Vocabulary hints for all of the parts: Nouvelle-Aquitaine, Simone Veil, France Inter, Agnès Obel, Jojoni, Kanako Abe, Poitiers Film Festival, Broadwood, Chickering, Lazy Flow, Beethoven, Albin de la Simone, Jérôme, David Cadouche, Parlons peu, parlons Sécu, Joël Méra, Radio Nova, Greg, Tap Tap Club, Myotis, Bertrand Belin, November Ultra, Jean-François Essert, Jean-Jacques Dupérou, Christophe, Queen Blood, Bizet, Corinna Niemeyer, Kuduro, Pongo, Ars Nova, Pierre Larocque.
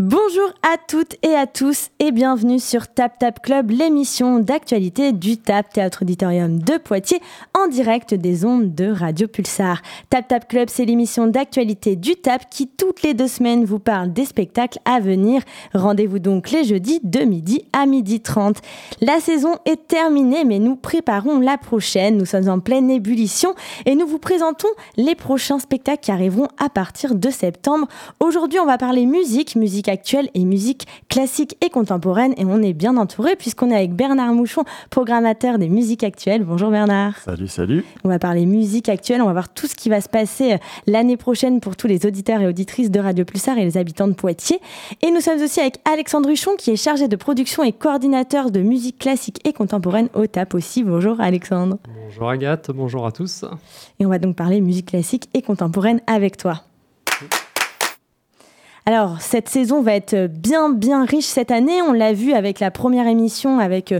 Bonjour à toutes et à tous et bienvenue sur Tap Tap Club, l'émission d'actualité du TAP Théâtre Auditorium de Poitiers en direct des ondes de Radio Pulsar. Tap Tap Club, c'est l'émission d'actualité du TAP qui toutes les 2 semaines vous parle des spectacles à venir. Rendez-vous donc les jeudis de midi à 12h30. La saison est terminée mais nous préparons la prochaine. Nous sommes en pleine ébullition et nous vous présentons les prochains spectacles qui arriveront à partir de septembre. Aujourd'hui, on va parler musique actuelle et musique classique et contemporaine, et on est bien entouré puisqu'on est avec Bernard Mouchon, programmateur des musiques actuelles. Bonjour Bernard. Salut. On va parler musique actuelle, on va voir tout ce qui va se passer l'année prochaine pour tous les auditeurs et auditrices de Radio Pulsar et les habitants de Poitiers. Et nous sommes aussi avec Alexandre Huchon qui est chargé de production et coordinateur de musique classique et contemporaine au TAP aussi. Bonjour Alexandre. Bonjour Agathe, bonjour à tous. Et on va donc parler musique classique et contemporaine avec toi. Alors, cette saison va être bien riche cette année. On l'a vu avec la première émission avec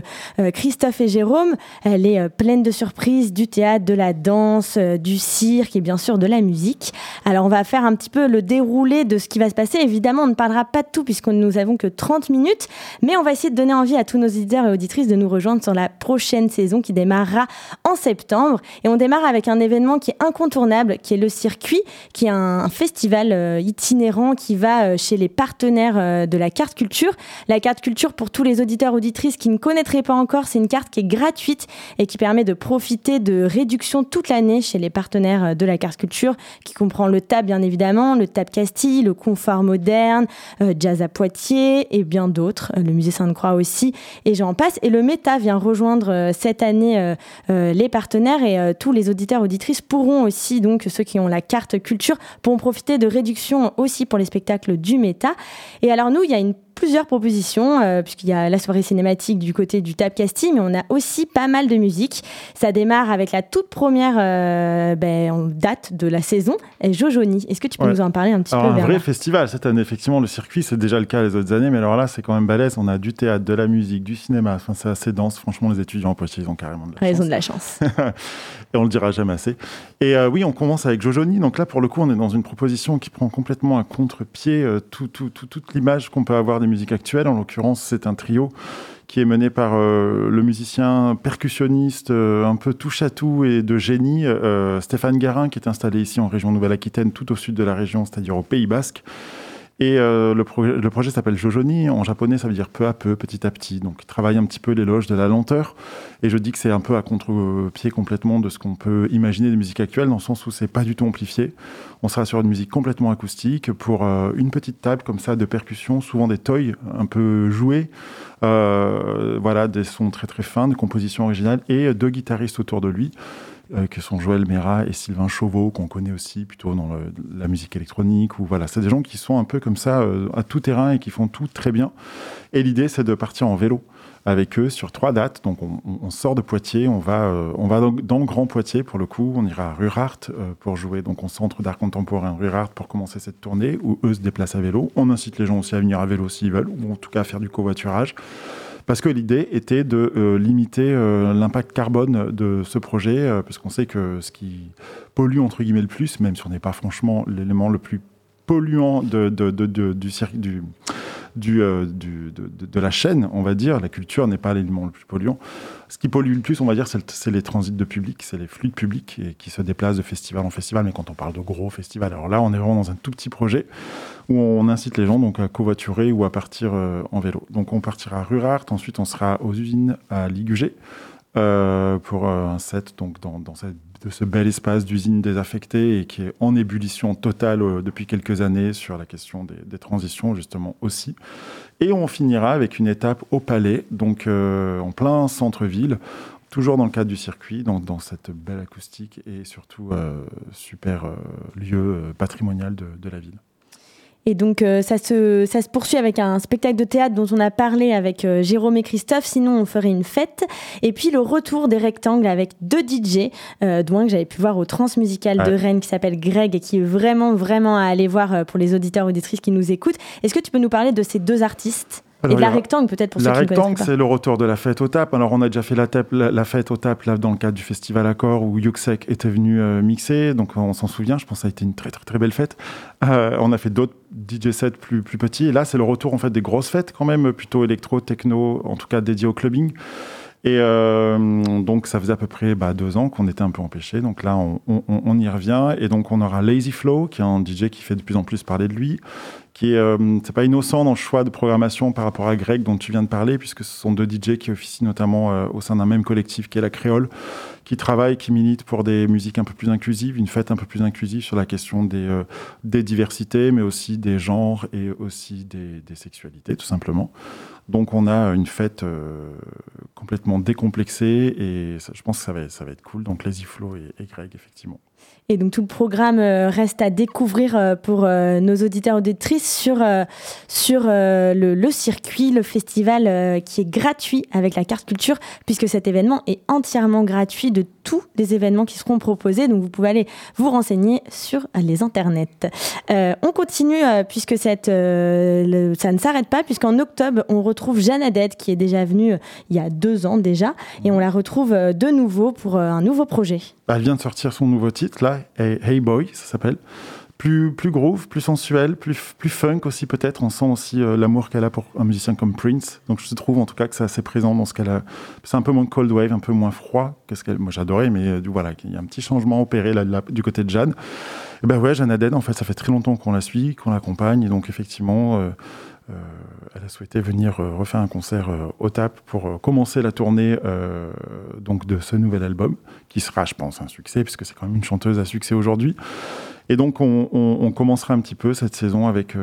Christophe et Jérôme. Elle est pleine de surprises, du théâtre, de la danse, du cirque et bien sûr de la musique. Alors, on va faire un petit peu le déroulé de ce qui va se passer. Évidemment, on ne parlera pas de tout puisqu'on nous avons que 30 minutes. Mais on va essayer de donner envie à tous nos auditeurs et auditrices de nous rejoindre sur la prochaine saison qui démarrera en septembre. Et on démarre avec un événement qui est incontournable, qui est le Circuit, qui est un festival itinérant qui va chez les partenaires de la carte culture. La carte culture, pour tous les auditeurs, auditrices qui ne connaîtraient pas encore, c'est une carte qui est gratuite et qui permet de profiter de réductions toute l'année chez les partenaires de la carte culture, qui comprend le TAP bien évidemment, le TAP Castille, le Confort Moderne, Jazz à Poitiers et bien d'autres, le musée Sainte-Croix aussi, et j'en passe. Et le META vient rejoindre cette année les partenaires, et tous les auditeurs, auditrices pourront aussi, donc ceux qui ont la carte culture, pourront profiter de réductions aussi pour les spectacles du META. Et alors nous, il y a plusieurs propositions, puisqu'il y a la soirée cinématique du côté du TAP Castille, mais on a aussi pas mal de musique. Ça démarre avec la toute première date de la saison, Jojoni. Est-ce que tu peux nous en parler un petit peu, Bernard? Un vrai festival cette année, effectivement. Le Circuit, c'est déjà le cas les autres années, mais alors là, c'est quand même balèze. On a du théâtre, de la musique, du cinéma. Enfin, c'est assez dense. Franchement, les étudiants en Poitiers, ils ont carrément de la chance. Ils ont de la chance. Et on le dira jamais assez. Et oui, on commence avec Jojoni. Donc là, pour le coup, on est dans une proposition qui prend complètement à contre-pied toute l'image qu'on peut avoir des musique actuelle. En l'occurrence, c'est un trio qui est mené par le musicien percussionniste un peu touche-à-tout et de génie, Stéphane Garin, qui est installé ici en région Nouvelle-Aquitaine, tout au sud de la région, c'est-à-dire au Pays Basque. Et le projet s'appelle Jojoni. En japonais, ça veut dire peu à peu, petit à petit. Donc, il travaille un petit peu l'éloge de la lenteur. Et je dis que c'est un peu à contre-pied complètement de ce qu'on peut imaginer des musiques actuelles, dans le sens où c'est pas du tout amplifié. On sera sur une musique complètement acoustique, pour une petite table comme ça de percussion, souvent des toys un peu joués. Des sons très très fins, de composition originale, et 2 guitaristes autour de lui, que sont Joël Méra et Sylvain Chauveau, qu'on connaît aussi plutôt dans la musique électronique. C'est des gens qui sont un peu comme ça, à tout terrain, et qui font tout très bien. Et l'idée, c'est de partir en vélo avec eux sur 3 dates. Donc on sort de Poitiers, on va dans le Grand Poitiers pour le coup. On ira à Rurart pour jouer donc au centre d'art contemporain Rurart pour commencer cette tournée où eux se déplacent à vélo. On incite les gens aussi à venir à vélo s'ils veulent, ou en tout cas à faire du covoiturage. Parce que l'idée était de limiter l'impact carbone de ce projet, parce qu'on sait que ce qui pollue entre guillemets le plus, même si on n'est pas franchement l'élément le plus polluant de la chaîne, on va dire, la culture n'est pas l'élément le plus polluant. Ce qui pollue le plus, on va dire, c'est les transits de public, c'est les flux de public et qui se déplacent de festival en festival. Mais quand on parle de gros festivals, alors là, on est vraiment dans un tout petit projet où on incite les gens donc à covoiturer ou à partir en vélo. Donc on partira à Rurart, ensuite on sera aux usines à Ligugé pour un set donc de ce bel espace d'usine désaffectée et qui est en ébullition totale depuis quelques années sur la question des transitions, justement, aussi. Et on finira avec une étape au Palais, donc en plein centre-ville, toujours dans le cadre du Circuit, dans cette belle acoustique et surtout super lieu patrimonial de la ville. Et donc ça se poursuit avec un spectacle de théâtre dont on a parlé avec Jérôme et Christophe, sinon on ferait une fête. Et puis le retour des Rectangles avec 2 DJ, dont un que j'avais pu voir au Transmusical de Rennes qui s'appelle Greg et qui est vraiment à aller voir pour les auditeurs auditrices qui nous écoutent. Est-ce que tu peux nous parler de ces 2 artistes ? Alors, et de la Rectangle, peut-être, pour ceux qui ne connaissent pas. La Rectangle, c'est le retour de la fête au TAP. Alors, on a déjà fait la fête au TAP là, dans le cadre du festival Accord, où Yuxek était venu mixer. Donc, on s'en souvient. Je pense que ça a été une très, très, très belle fête. On a fait d'autres DJ sets plus petits. Et là, c'est le retour, en fait, des grosses fêtes, quand même, plutôt électro, techno, en tout cas dédiées au clubbing. Et donc, ça faisait à peu près 2 ans qu'on était un peu empêchés. Donc là, on y revient. Et donc, on aura Lazy Flow, qui est un DJ qui fait de plus en plus parler de lui, qui est, c'est pas innocent dans le choix de programmation par rapport à Greg, dont tu viens de parler, puisque ce sont 2 DJ qui officient notamment au sein d'un même collectif qui est la Créole, qui travaillent, qui militent pour des musiques un peu plus inclusives, une fête un peu plus inclusive sur la question des diversités, mais aussi des genres et aussi des sexualités, tout simplement. Donc, on a une fête complètement décomplexée et je pense que ça va être cool. Donc, Lazy Flow et Greg, effectivement. Et donc, tout le programme reste à découvrir pour nos auditeurs et auditrices sur le circuit, le festival qui est gratuit avec la carte culture, puisque cet événement est entièrement gratuit de tous les événements qui seront proposés. Donc, vous pouvez aller vous renseigner sur les internets. On continue, puisque ça ne s'arrête pas, puisqu'en octobre, on retrouve Jeanne Haddad, qui est déjà venue il y a 2 ans déjà, et on la retrouve de nouveau pour un nouveau projet. Elle vient de sortir son nouveau titre, là, Hey Boy, ça s'appelle. Plus groove, plus sensuel, plus funk aussi peut-être. On sent aussi l'amour qu'elle a pour un musicien comme Prince. Donc je trouve en tout cas que c'est assez présent dans ce qu'elle a. C'est un peu moins cold wave, un peu moins froid que ce qu'elle. Moi j'adorais, mais voilà, il y a un petit changement opéré là, du côté de Jeanne. Et ben ouais, Jeanne Haddad, en fait, ça fait très longtemps qu'on la suit, qu'on l'accompagne, et donc effectivement. Elle a souhaité venir refaire un concert au TAP pour commencer la tournée donc de ce nouvel album, qui sera, je pense, un succès, puisque c'est quand même une chanteuse à succès aujourd'hui. Et donc, on commencera un petit peu cette saison avec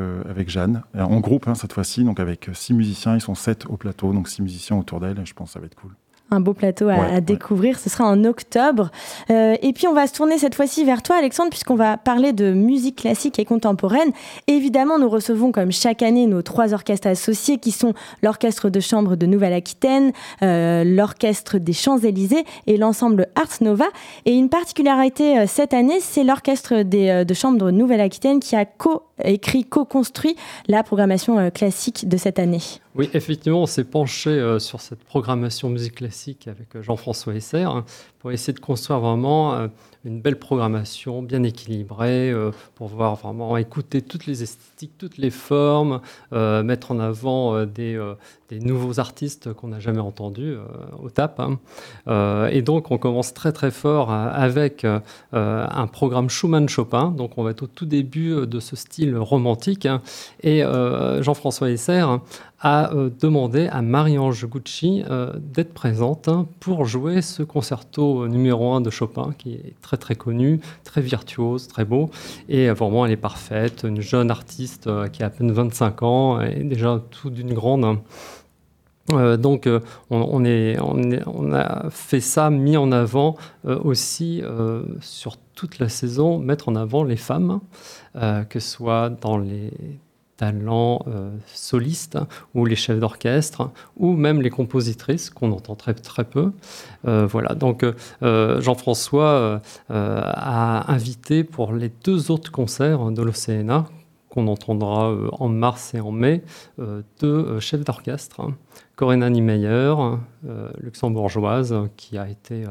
Jeanne, en groupe cette fois-ci, donc avec 6 musiciens. Ils sont 7 au plateau, donc 6 musiciens autour d'elle. Je pense que ça va être cool. Un beau plateau à découvrir, ce sera en octobre. Et puis on va se tourner cette fois-ci vers toi, Alexandre, puisqu'on va parler de musique classique et contemporaine. Évidemment, nous recevons comme chaque année nos 3 orchestres associés, qui sont l'Orchestre de Chambre de Nouvelle-Aquitaine, l'Orchestre des Champs-Élysées et l'ensemble Ars Nova. Et une particularité cette année, c'est l'Orchestre de Chambre de Nouvelle-Aquitaine qui a co-construit la programmation classique de cette année. Oui, effectivement, on s'est penché sur cette programmation musique classique avec Jean-François Essert pour essayer de construire vraiment une belle programmation bien équilibrée, pour pouvoir vraiment écouter toutes les esthétiques, toutes les formes, mettre en avant des nouveaux artistes qu'on n'a jamais entendus au TAP. Et donc, on commence très très fort avec un programme Schumann-Chopin. Donc, on va être au tout début de ce style romantique. Et Jean-François Essert a demandé à Marie-Ange Gucci d'être présente pour jouer ce concerto numéro 1 de Chopin, qui est très très connu, très virtuose, très beau, et vraiment elle est parfaite, une jeune artiste qui a à peine 25 ans, et déjà tout d'une grande. Donc on a fait ça, mis en avant aussi sur toute la saison, mettre en avant les femmes, que ce soit dans les talents solistes ou les chefs d'orchestre ou même les compositrices qu'on entend très, très peu. Voilà, donc Jean-François a invité pour les 2 autres concerts de l'OCNA qu'on entendra en mars et en mai 2 chefs d'orchestre. Corinna Niemeyer, luxembourgeoise, qui a été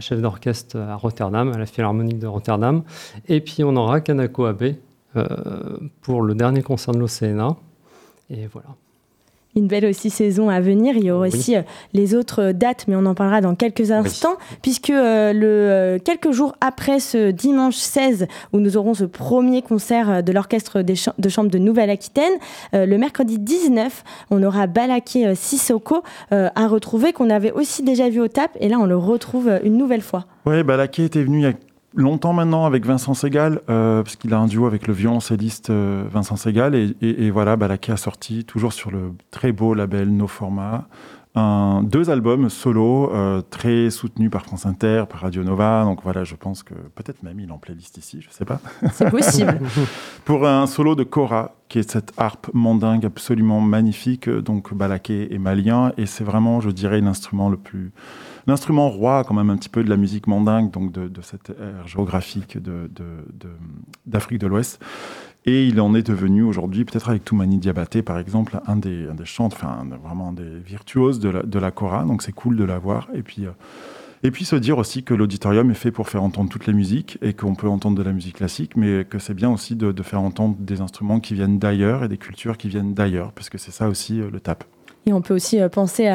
chef d'orchestre à Rotterdam, à la Philharmonique de Rotterdam. Et puis on aura Kanako Abe, pour le dernier concert de l'OCNA. Et voilà. Une belle aussi saison à venir. Il y aura aussi les autres dates, mais on en parlera dans quelques instants, puisque quelques jours après ce dimanche 16, où nous aurons ce premier concert de l'Orchestre de Chambre de Nouvelle-Aquitaine, le mercredi 19, on aura Ballaké Sissoko à retrouver, qu'on avait aussi déjà vu au TAP, et là on le retrouve une nouvelle fois. Oui, Ballaké était venu il y a longtemps maintenant avec Vincent Ségal, parce qu'il a un duo avec le violoncelliste Vincent Ségal, et voilà, Ballaké a sorti, toujours sur le très beau label No Format, 2 albums solo très soutenus par France Inter, par Radio Nova. Donc voilà, je pense que peut-être même il est en playlist ici, je sais pas. C'est possible. Pour un solo de Kora, qui est cette harpe mandingue absolument magnifique. Donc Ballaké est malien, et c'est vraiment, je dirais, l'instrument roi quand même un petit peu de la musique mandingue, donc de cette ère géographique d'Afrique de l'Ouest. Et il en est devenu aujourd'hui, peut-être avec Toumani Diabaté par exemple, un des chantres, enfin vraiment un des virtuoses de la Kora. Donc c'est cool de l'avoir. Et puis se dire aussi que l'auditorium est fait pour faire entendre toutes les musiques et qu'on peut entendre de la musique classique, mais que c'est bien aussi de faire entendre des instruments qui viennent d'ailleurs et des cultures qui viennent d'ailleurs, parce que c'est ça aussi le TAP. Et on peut aussi penser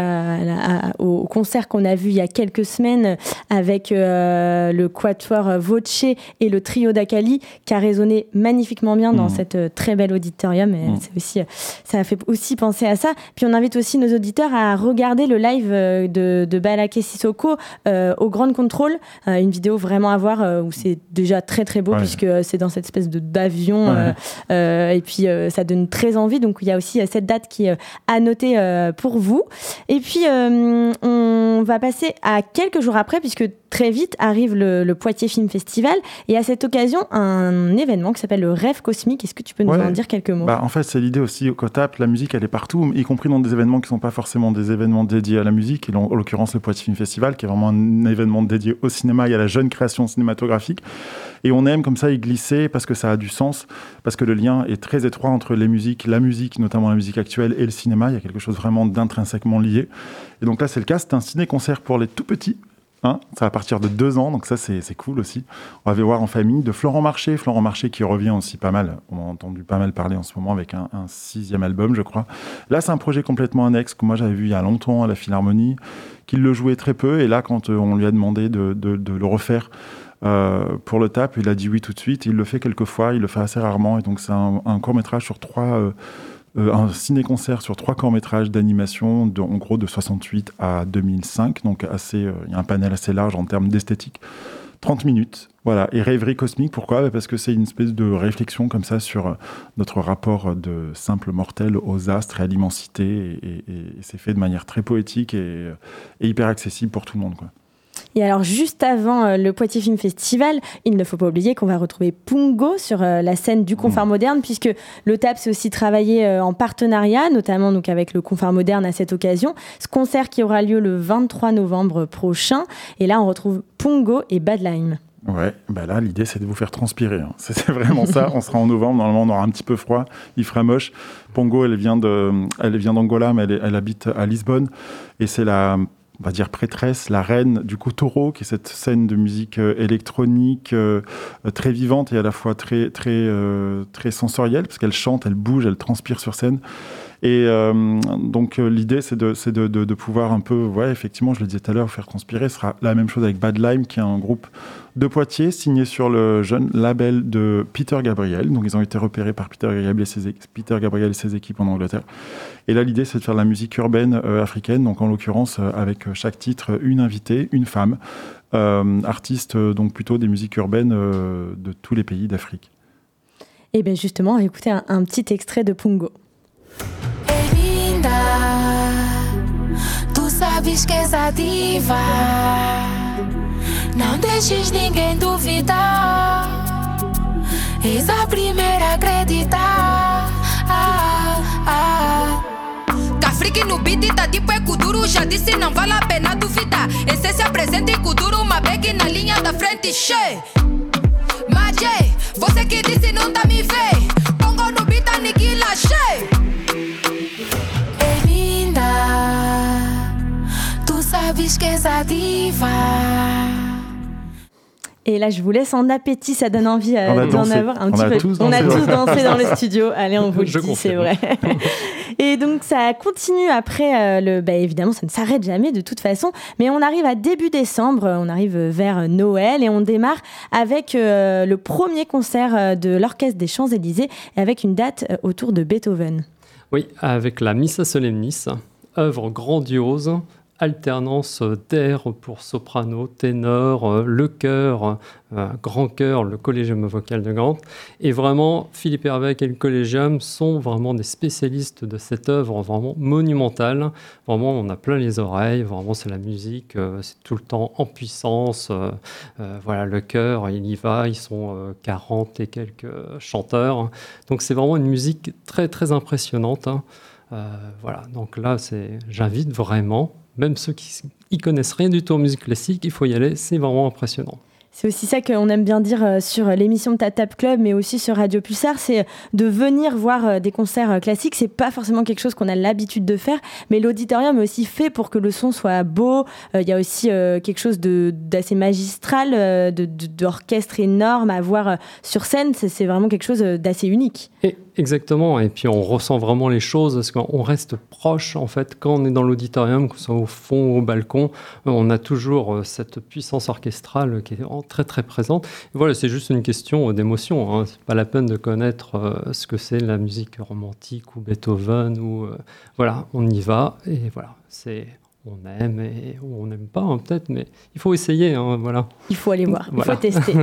au concert qu'on a vu il y a quelques semaines avec le Quatuor Voce et le Trio d'Acali qui a résonné magnifiquement bien dans cette très belle auditorium. Et c'est aussi, ça fait aussi penser à ça. Puis on invite aussi nos auditeurs à regarder le live de Ballaké Sissoko au Grand Contrôle. Une vidéo vraiment à voir où c'est déjà très très beau, ouais, puisque c'est dans cette espèce d'avion. Ouais. Et puis ça donne très envie. Donc il y a aussi cette date qui est à noter pour vous. Et puis on va passer à quelques jours après, puisque très vite arrive le Poitiers Film Festival, et à cette occasion un événement qui s'appelle le Rêve Cosmique. Est-ce que tu peux nous en dire quelques mots ? En fait, c'est l'idée aussi qu'au TAP, la musique elle est partout, y compris dans des événements qui ne sont pas forcément des événements dédiés à la musique, et en l'occurrence le Poitiers Film Festival qui est vraiment un événement dédié au cinéma et à la jeune création cinématographique. Et on aime comme ça y glisser parce que ça a du sens, parce que le lien est très étroit entre les musiques, la musique, notamment la musique actuelle, et le cinéma. Il y a quelque chose vraiment d'intrinsèquement lié. Et donc là, c'est le cas, c'est un ciné-concert pour les tout petits. Ça à partir de 2 ans, donc ça c'est cool aussi. On va voir en famille de Florent Marché qui revient aussi pas mal. On a entendu pas mal parler en ce moment avec un 6e album, je crois. Là, c'est un projet complètement annexe que moi j'avais vu il y a longtemps à la Philharmonie, qu'il le jouait très peu. Et là, quand on lui a demandé de le refaire pour le TAP, il a dit oui tout de suite. Il le fait quelques fois, il le fait assez rarement. Et donc c'est un court-métrage sur 3... un ciné-concert sur 3 courts-métrages d'animation, en gros de 1968 à 2005, donc il y a un panel assez large en termes d'esthétique. 30 minutes, voilà. Et rêverie cosmique, pourquoi ? Parce que c'est une espèce de réflexion comme ça sur notre rapport de simple mortel aux astres et à l'immensité, et c'est fait de manière très poétique et hyper accessible pour tout le monde, quoi. Et alors, juste avant le Poitiers Film Festival, il ne faut pas oublier qu'on va retrouver Pongo sur la scène du Confort Moderne, puisque le TAP s'est aussi travaillé en partenariat, notamment donc, avec le Confort Moderne à cette occasion. Ce concert qui aura lieu le 23 novembre prochain. Et là, on retrouve Pongo et Bad Lime. Ouais, bah là, l'idée, c'est de vous faire transpirer. Hein. C'est vraiment ça. On sera en novembre. Normalement, on aura un petit peu froid. Il fera moche. Pongo, elle vient d'Angola, mais elle habite à Lisbonne. Et c'est on va dire prêtresse, la reine du Kuduro, qui est cette scène de musique électronique très vivante et à la fois très, très, très sensorielle, parce qu'elle chante, elle bouge, elle transpire sur scène. Et donc l'idée, c'est de pouvoir un peu, effectivement, je le disais tout à l'heure, faire transpirer. Ce sera la même chose avec Bad Lime, qui est un groupe de Poitiers, signé sur le jeune label de Peter Gabriel. Donc ils ont été repérés par Peter Gabriel et ses équipes en Angleterre. Et là, l'idée, c'est de faire de la musique urbaine africaine, donc en l'occurrence, avec chaque titre, une invitée, une femme, artiste, donc plutôt des musiques urbaines de tous les pays d'Afrique. Et bien justement, on va écouter un petit extrait de Pongo. É linda, tu sabes que és a diva. Não deixes ninguém duvidar. És a primeira a acreditar. Tá freak no beat, tá tipo é Kuduro. Já disse, não vale a pena duvidar. Essência presente e Kuduro, uma bag na linha da frente. Che, Majé, você que disse não tá me vendo. Pongo no beat, aniquila, che. Et là, je vous laisse en appétit, ça donne envie d'en avoir un petit peu. On a tous dansé dans le studio, allez, on vous le dit, c'est vrai. Et donc, ça continue après, évidemment, ça ne s'arrête jamais de toute façon, mais on arrive à début décembre, on arrive vers Noël, et on démarre avec le premier concert de l'Orchestre des Champs-Élysées, avec une date autour de Beethoven. Oui, avec la Missa Solemnis, œuvre grandiose, alternance d'air pour soprano, ténor, le chœur, grand chœur, le collégium vocal de Gand. Et vraiment, Philippe Hervec et le collégium sont vraiment des spécialistes de cette œuvre vraiment monumentale. Vraiment, on a plein les oreilles, vraiment c'est la musique, c'est tout le temps en puissance. Le chœur, il y va, ils sont 40 et quelques chanteurs. Donc c'est vraiment une musique très très impressionnante. Donc là, j'invite vraiment, même ceux qui y connaissent rien du tout en musique classique, il faut y aller, c'est vraiment impressionnant. C'est aussi ça qu'on aime bien dire sur l'émission de Tap Tap Club, mais aussi sur Radio Pulsar, c'est de venir voir des concerts classiques. C'est pas forcément quelque chose qu'on a l'habitude de faire, mais l'auditorium est aussi fait pour que le son soit beau. Il y a aussi quelque chose d'assez magistral, d'orchestre énorme à voir sur scène. C'est vraiment quelque chose d'assez unique. Exactement, et puis on ressent vraiment les choses, parce qu'on reste proche, en fait, quand on est dans l'auditorium, que ce soit au fond ou au balcon, on a toujours cette puissance orchestrale qui est très très présente. Et voilà, c'est juste une question d'émotion, hein. C'est pas la peine de connaître ce que c'est la musique romantique ou Beethoven, ou voilà, on y va, et voilà, c'est... on aime et on n'aime pas, hein, peut-être, mais il faut essayer, hein, voilà. Il faut aller voir, voilà. Il faut tester.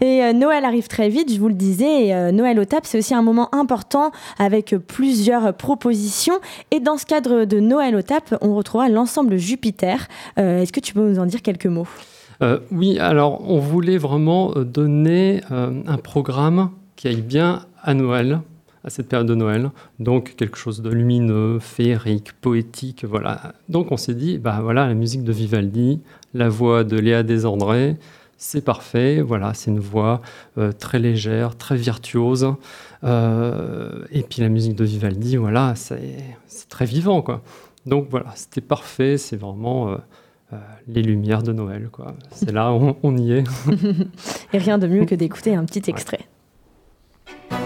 Et Noël arrive très vite, je vous le disais, et Noël au TAP, c'est aussi un moment important avec plusieurs propositions. Et dans ce cadre de Noël au TAP, on retrouvera l'ensemble Jupiter. Est-ce que tu peux nous en dire quelques mots ? Oui, alors on voulait vraiment donner un programme qui aille bien à Noël, à cette période de Noël, donc quelque chose de lumineux, féerique, poétique, voilà. Donc on s'est dit, bah voilà, la musique de Vivaldi, la voix de Léa Desandré, c'est parfait, voilà, c'est une voix très légère, très virtuose, et puis la musique de Vivaldi, voilà, c'est très vivant, quoi. Donc voilà, c'était parfait, c'est vraiment... les lumières de Noël, quoi. C'est là, on y est. Et rien de mieux que d'écouter un petit extrait. Ouais.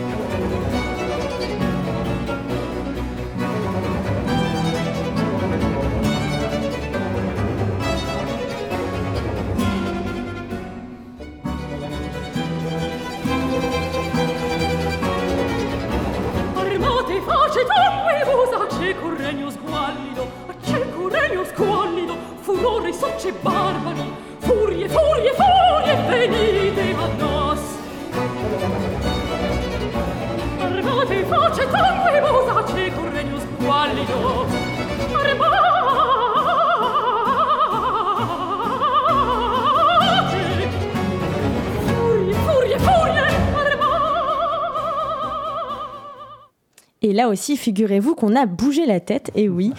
Et là aussi, figurez-vous qu'on a bougé la tête, et oui.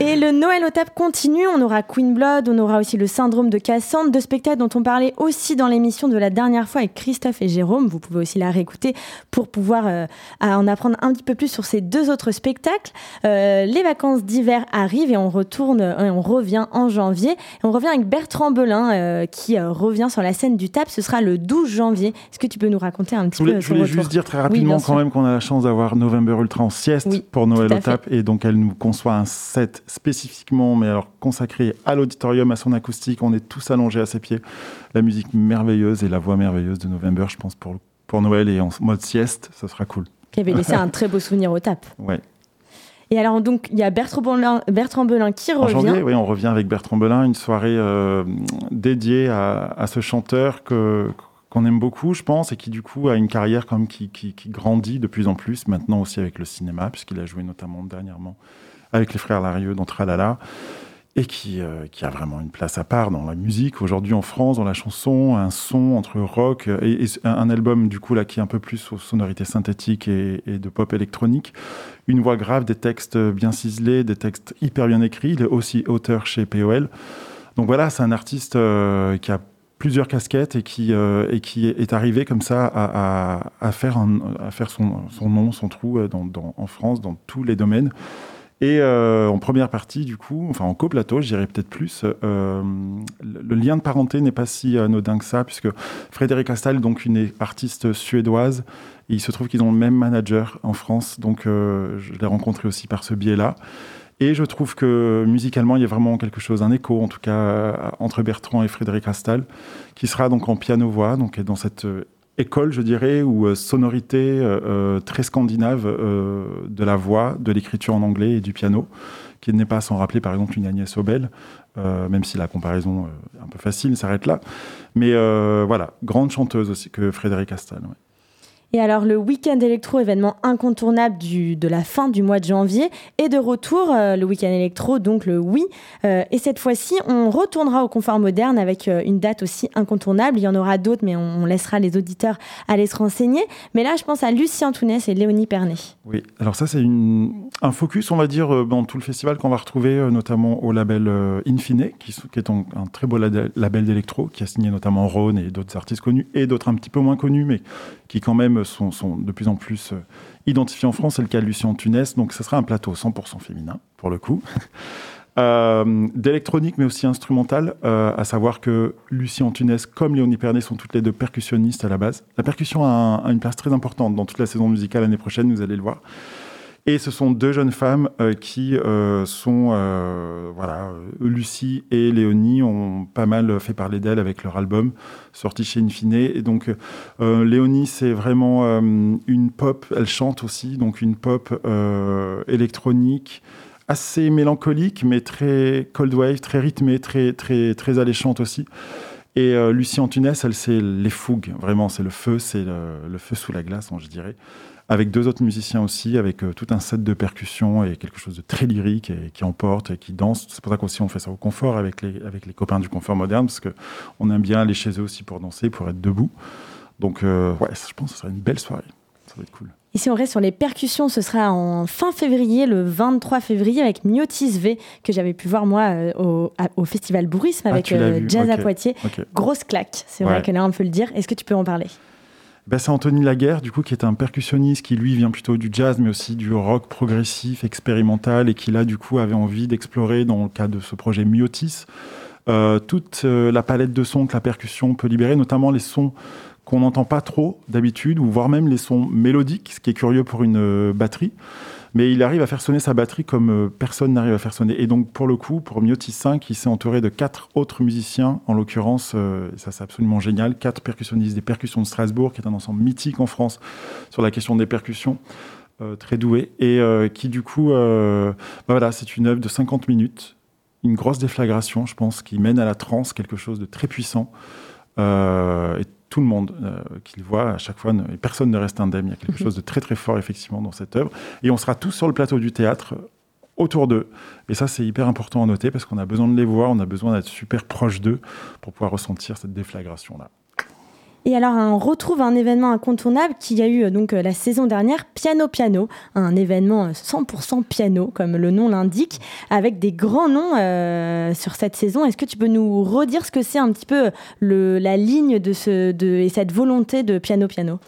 Et le Noël au TAP continue, on aura Queen Blood, on aura aussi le syndrome de Cassandre, deux spectacles dont on parlait aussi dans l'émission de la dernière fois avec Christophe et Jérôme. Vous pouvez aussi la réécouter pour pouvoir en apprendre un petit peu plus sur ces deux autres spectacles. Les vacances d'hiver arrivent et on revient en janvier. Et on revient avec Bertrand Belin qui revient sur la scène du TAP, ce sera le 12 janvier. Est-ce que tu peux nous raconter un petit peu ton retour ? Je voulais juste dire très rapidement quand même qu'on a la chance d'avoir November Ultra en sieste pour Noël au TAP, et donc elle nous conçoit un set spécifiquement, mais alors consacré à l'auditorium, à son acoustique. On est tous allongés à ses pieds. La musique merveilleuse et la voix merveilleuse de November, je pense, pour Noël et en mode sieste, ça sera cool. Qui avait laissé un très beau souvenir au TAP. Ouais. Et alors, donc, il y a Bertrand Belin qui revient. En janvier, oui, on revient avec Bertrand Belin, une soirée dédiée à ce chanteur qu'on aime beaucoup, je pense, et qui du coup a une carrière comme qui grandit de plus en plus, maintenant aussi avec le cinéma, puisqu'il a joué notamment dernièrement avec les frères Larieux dans Tralala, et qui a vraiment une place à part dans la musique aujourd'hui en France, dans la chanson, un son entre rock et un album du coup là qui est un peu plus aux sonorités synthétiques et de pop électronique, une voix grave, des textes bien ciselés, des textes hyper bien écrits. Il est aussi auteur chez POL. Donc voilà, c'est un artiste qui a plusieurs casquettes et qui est arrivé comme ça à faire son nom, son trou en France, dans tous les domaines. Et en première partie, du coup, enfin en coplateau, je dirais peut-être plus, le lien de parenté n'est pas si anodin que ça, puisque Frédéric Astal, donc une artiste suédoise, et il se trouve qu'ils ont le même manager en France, donc je l'ai rencontré aussi par ce biais-là. Et je trouve que musicalement, il y a vraiment quelque chose, un écho en tout cas, entre Bertrand et Frédéric Astal, qui sera donc en piano-voix, donc dans cette école, je dirais, ou sonorité très scandinave de la voix, de l'écriture en anglais et du piano, qui n'est pas sans rappeler par exemple une Agnès Obel, même si la comparaison est un peu facile, s'arrête là. Mais voilà, grande chanteuse aussi que Frédéric Astal, ouais. Et alors le week-end électro, événement incontournable de la fin du mois de janvier, est de retour, le week-end électro, donc le oui. Et cette fois-ci, on retournera au Confort Moderne avec une date aussi incontournable. Il y en aura d'autres, mais on laissera les auditeurs aller se renseigner. Mais là, je pense à Lucie Antounès et Léonie Pernet. Oui, alors ça, c'est un focus, on va dire, dans tout le festival qu'on va retrouver, notamment au label Infine, qui est un très beau label d'électro, qui a signé notamment Rhône et d'autres artistes connus, et d'autres un petit peu moins connus, mais qui quand même sont de plus en plus identifiés en France. C'est le cas de Lucie Antounès, donc ce sera un plateau 100% féminin, pour le coup. D'électronique, mais aussi instrumentale, à savoir que Lucie Antounès comme Léonie Pernet sont toutes les deux percussionnistes à la base. La percussion a une place très importante dans toute la saison musicale l'année prochaine, vous allez le voir. Et ce sont deux jeunes femmes qui sont... voilà, Lucie et Léonie ont pas mal fait parler d'elles avec leur album sorti chez Infine. Et donc, Léonie, c'est vraiment une pop, elle chante aussi, donc une pop électronique, assez mélancolique, mais très cold wave, très rythmée, très, très, très alléchante aussi. Et Lucie Antounès, elle, c'est les fougues, vraiment, c'est le feu sous la glace, je dirais. Avec deux autres musiciens aussi, avec tout un set de percussions et quelque chose de très lyrique et qui emporte et qui danse. C'est pour ça qu'aussi on fait ça au Confort avec les copains du Confort Moderne, parce qu'on aime bien aller chez eux aussi pour danser, pour être debout. Donc, ouais, je pense que ce sera une belle soirée. Ça va être cool. Et si on reste sur les percussions, ce sera en fin février, le 23 février, avec Myotis V, que j'avais pu voir moi au Festival Bourisme avec Jazz à Poitiers. Okay. Grosse claque, c'est vrai que là on peut le dire. Est-ce que tu peux en parler ? Ben, c'est Anthony Laguerre, du coup, qui est un percussionniste qui, lui, vient plutôt du jazz, mais aussi du rock progressif, expérimental, et qui, là, du coup, avait envie d'explorer, dans le cadre de ce projet Myotis, toute la palette de sons que la percussion peut libérer, notamment les sons qu'on n'entend pas trop d'habitude, ou voire même les sons mélodiques, ce qui est curieux pour une batterie. Mais il arrive à faire sonner sa batterie comme personne n'arrive à faire sonner. Et donc, pour le coup, pour Myotis 5, il s'est entouré de 4 autres musiciens, en l'occurrence, ça c'est absolument génial, 4 percussionnistes des Percussions de Strasbourg, qui est un ensemble mythique en France sur la question des percussions, très doué, et qui du coup, voilà, c'est une œuvre de 50 minutes, une grosse déflagration, je pense, qui mène à la transe, quelque chose de très puissant, et tout le monde qui le voit à chaque fois, personne ne reste indemne. Il y a quelque chose de très très fort effectivement dans cette œuvre. Et on sera tous sur le plateau du théâtre, autour d'eux. Et ça, c'est hyper important à noter parce qu'on a besoin de les voir, on a besoin d'être super proche d'eux pour pouvoir ressentir cette déflagration-là. Et alors, on retrouve un événement incontournable qu'il y a eu donc, la saison dernière, Piano Piano, un événement 100% piano, comme le nom l'indique, avec des grands noms sur cette saison. Est-ce que tu peux nous redire ce que c'est un petit peu la ligne et cette volonté de Piano Piano ?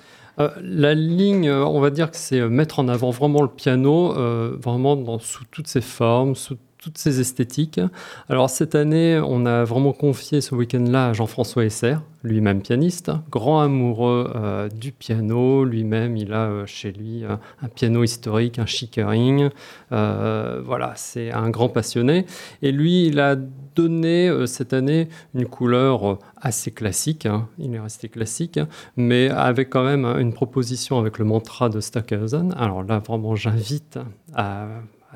La ligne, on va dire que c'est mettre en avant vraiment le piano, vraiment sous toutes ses formes, sous toutes ces esthétiques. Alors cette année, on a vraiment confié ce week-end-là à Jean-François Essert, lui-même pianiste, grand amoureux du piano. Lui-même, il a chez lui un piano historique, un Chickering. Voilà, c'est un grand passionné. Et lui, il a donné cette année une couleur assez classique. Il est resté classique, mais avec quand même une proposition avec le mantra de Stockhausen. Alors là, vraiment, j'invite à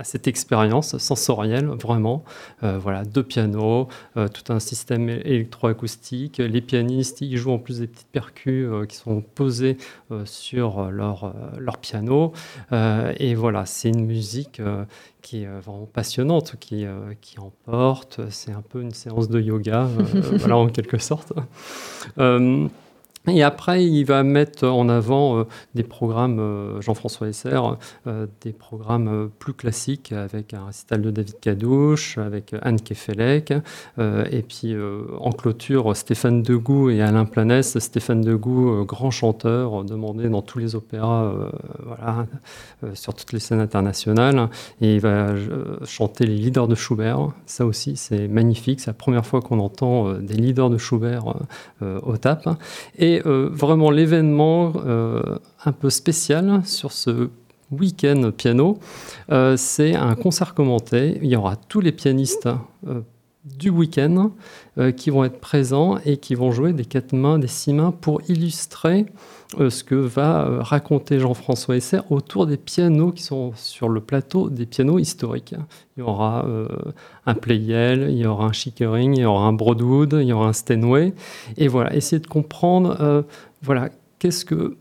cette expérience sensorielle, vraiment. Voilà, deux pianos, tout un système électroacoustique. Les pianistes, ils jouent en plus des petites percus qui sont posées sur leur piano. Et voilà, c'est une musique qui est vraiment passionnante, qui emporte. C'est un peu une séance de yoga, voilà, en quelque sorte. Et après, il va mettre en avant des programmes, Jean-François Essert, des programmes plus classiques avec un récital de David Cadouche, avec Anne Kefelec, et puis en clôture, Stéphane Degout et Alain Planès. Stéphane Degout, grand chanteur, demandé dans tous les opéras, voilà, sur toutes les scènes internationales. Et il va chanter les Lieder de Schubert. Ça aussi, c'est magnifique. C'est la première fois qu'on entend des Lieder de Schubert au TAP. Et vraiment l'événement un peu spécial sur ce week-end piano, c'est un concert commenté. Il y aura tous les pianistes du week-end qui vont être présents et qui vont jouer des 4 mains, des 6 mains pour illustrer ce que va raconter Jean-François Essert autour des pianos qui sont sur le plateau, des pianos historiques. Il y aura un Pleyel, il y aura un Chickering, il y aura un Broadwood, il y aura un Steinway. Et voilà, essayer de comprendre, voilà, qu'est-ce que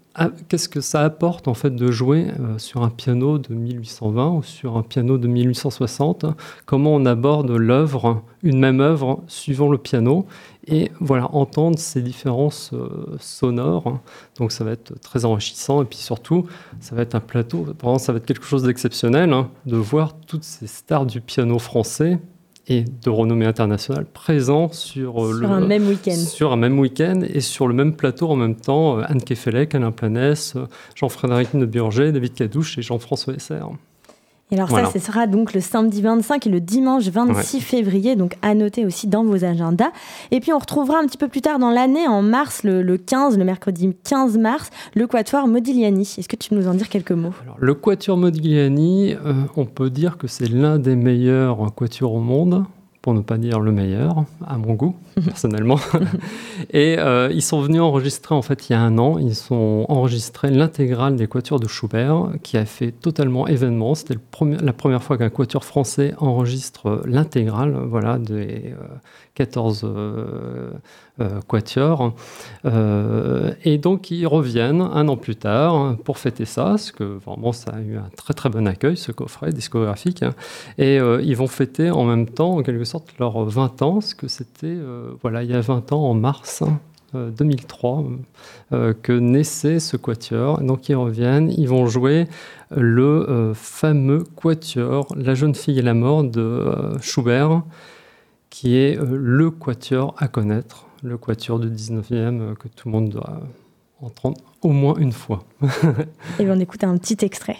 qu'est-ce que ça apporte en fait de jouer sur un piano de 1820 ou sur un piano de 1860 ? Comment on aborde l'œuvre, une même œuvre, suivant le piano ? Et voilà, entendre ces différences sonores. Donc ça va être très enrichissant. Et puis surtout, ça va être un plateau. Vraiment, ça va être quelque chose d'exceptionnel de voir toutes ces stars du piano français et de renommée internationale présents sur un même week-end et sur le même plateau en même temps. Anne Kefelec, Alain Planès, Jean-Frédéric Neuburger, David Cadouche et Jean-François Essert. Et alors voilà. Ça, ce sera donc le samedi 25 et le dimanche 26 février, donc à noter aussi dans vos agendas. Et puis on retrouvera un petit peu plus tard dans l'année, en mars, le mercredi 15 mars, le Quatuor Modigliani. Est-ce que tu peux nous en dire quelques mots ? Alors, le Quatuor Modigliani, on peut dire que c'est l'un des meilleurs quatuors au monde, pour ne pas dire le meilleur, à mon goût, personnellement. Et ils sont venus enregistrer, en fait, il y a un an, ils ont enregistré l'intégrale des quatuors de Schubert, qui a fait totalement événement. C'était la première fois qu'un quatuor français enregistre l'intégrale des 14 quatuors. Et donc, ils reviennent un an plus tard pour fêter ça, parce que vraiment, ça a eu un très, très bon accueil, ce coffret discographique. Et ils vont fêter en même temps, en quelque sorte, leurs 20 ans, parce que c'était il y a 20 ans, en mars 2003, que naissait ce quatuor. Donc ils reviennent, ils vont jouer le fameux quatuor La jeune fille et la mort de Schubert, qui est le quatuor à connaître, le quatuor du 19e que tout le monde doit entendre au moins une fois. Et on écoute un petit extrait.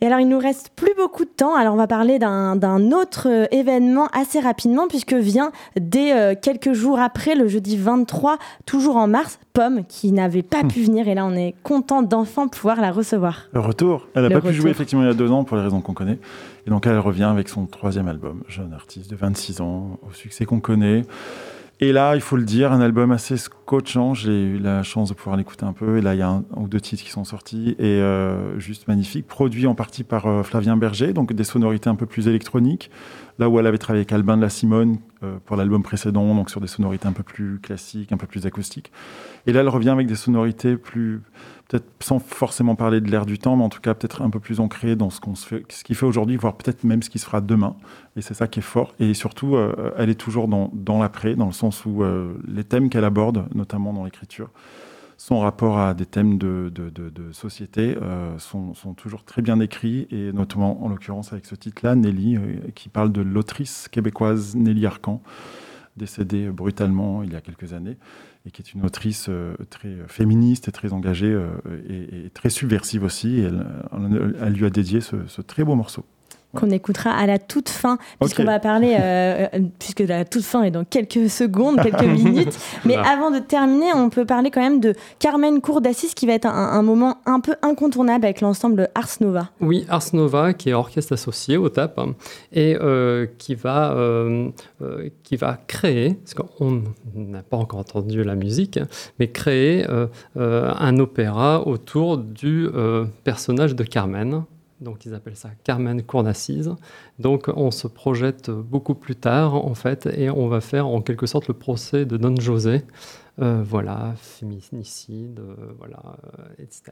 Et alors, il nous reste plus beaucoup de temps. Alors, on va parler d'un autre événement assez rapidement, puisque vient dès quelques jours après, le jeudi 23, toujours en mars, Pomme, qui n'avait pas pu venir. Et là, on est content d'enfin pouvoir la recevoir. Le retour. Elle n'a pas pu jouer, effectivement, il y a 2 ans, pour les raisons qu'on connaît. Et donc, elle revient avec son 3e album, jeune artiste de 26 ans, au succès qu'on connaît. Et là, il faut le dire, un album assez scotchant. J'ai eu la chance de pouvoir l'écouter un peu. Et là, il y a 1 ou 2 titres qui sont sortis. Et juste magnifique. Produit en partie par Flavien Berger, donc des sonorités un peu plus électroniques. Là où elle avait travaillé avec Albin de la Simone pour l'album précédent, donc sur des sonorités un peu plus classiques, un peu plus acoustiques. Et là, elle revient avec des sonorités plus, peut-être sans forcément parler de l'air du temps, mais en tout cas peut-être un peu plus ancrées dans ce qu'il fait aujourd'hui, voire peut-être même ce qui se fera demain. Et c'est ça qui est fort. Et surtout, elle est toujours dans l'après, dans le sens où les thèmes qu'elle aborde, notamment dans l'écriture, son rapport à des thèmes de société sont toujours très bien écrits, et notamment en l'occurrence avec ce titre-là, Nelly, qui parle de l'autrice québécoise Nelly Arcan, décédée brutalement il y a quelques années, et qui est une autrice très féministe et très engagée et très subversive aussi. Elle lui a dédié ce très beau morceau. Qu'on écoutera à la toute fin, puisqu'on va parler, puisque la toute fin est dans quelques secondes, quelques minutes. Mais avant de terminer, on peut parler quand même de Carmen Cour d'Assise, qui va être un moment un peu incontournable avec l'ensemble Ars Nova. Oui, Ars Nova, qui est orchestre associé au TAP, et qui va créer, parce qu'on n'a pas encore entendu la musique, mais créer un opéra autour du personnage de Carmen. Donc, ils appellent ça Carmen Cour d'Assise. Donc, on se projette beaucoup plus tard, en fait, et on va faire en quelque sorte le procès de Don José. Féminicide, etc.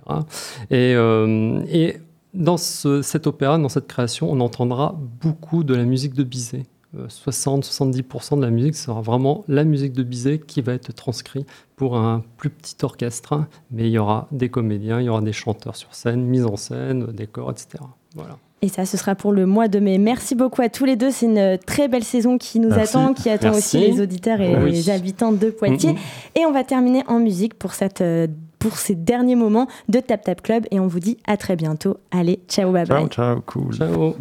Et dans cet opéra, dans cette création, on entendra beaucoup de la musique de Bizet. 60-70% de la musique sera vraiment la musique de Bizet qui va être transcrite pour un plus petit orchestre, mais il y aura des comédiens, il y aura des chanteurs sur scène, mise en scène, décors, etc. Voilà. Et ça, ce sera pour le mois de mai. Merci beaucoup à tous les deux. C'est une très belle saison qui nous attend, qui attend aussi les auditeurs et les habitants de Poitiers. Et on va terminer en musique pour ces derniers moments de Tap Tap Club. Et on vous dit à très bientôt. Allez, ciao, bye bye. Ciao, cool. Ciao.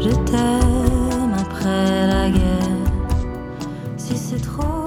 je t'aime après la guerre. Si c'est trop.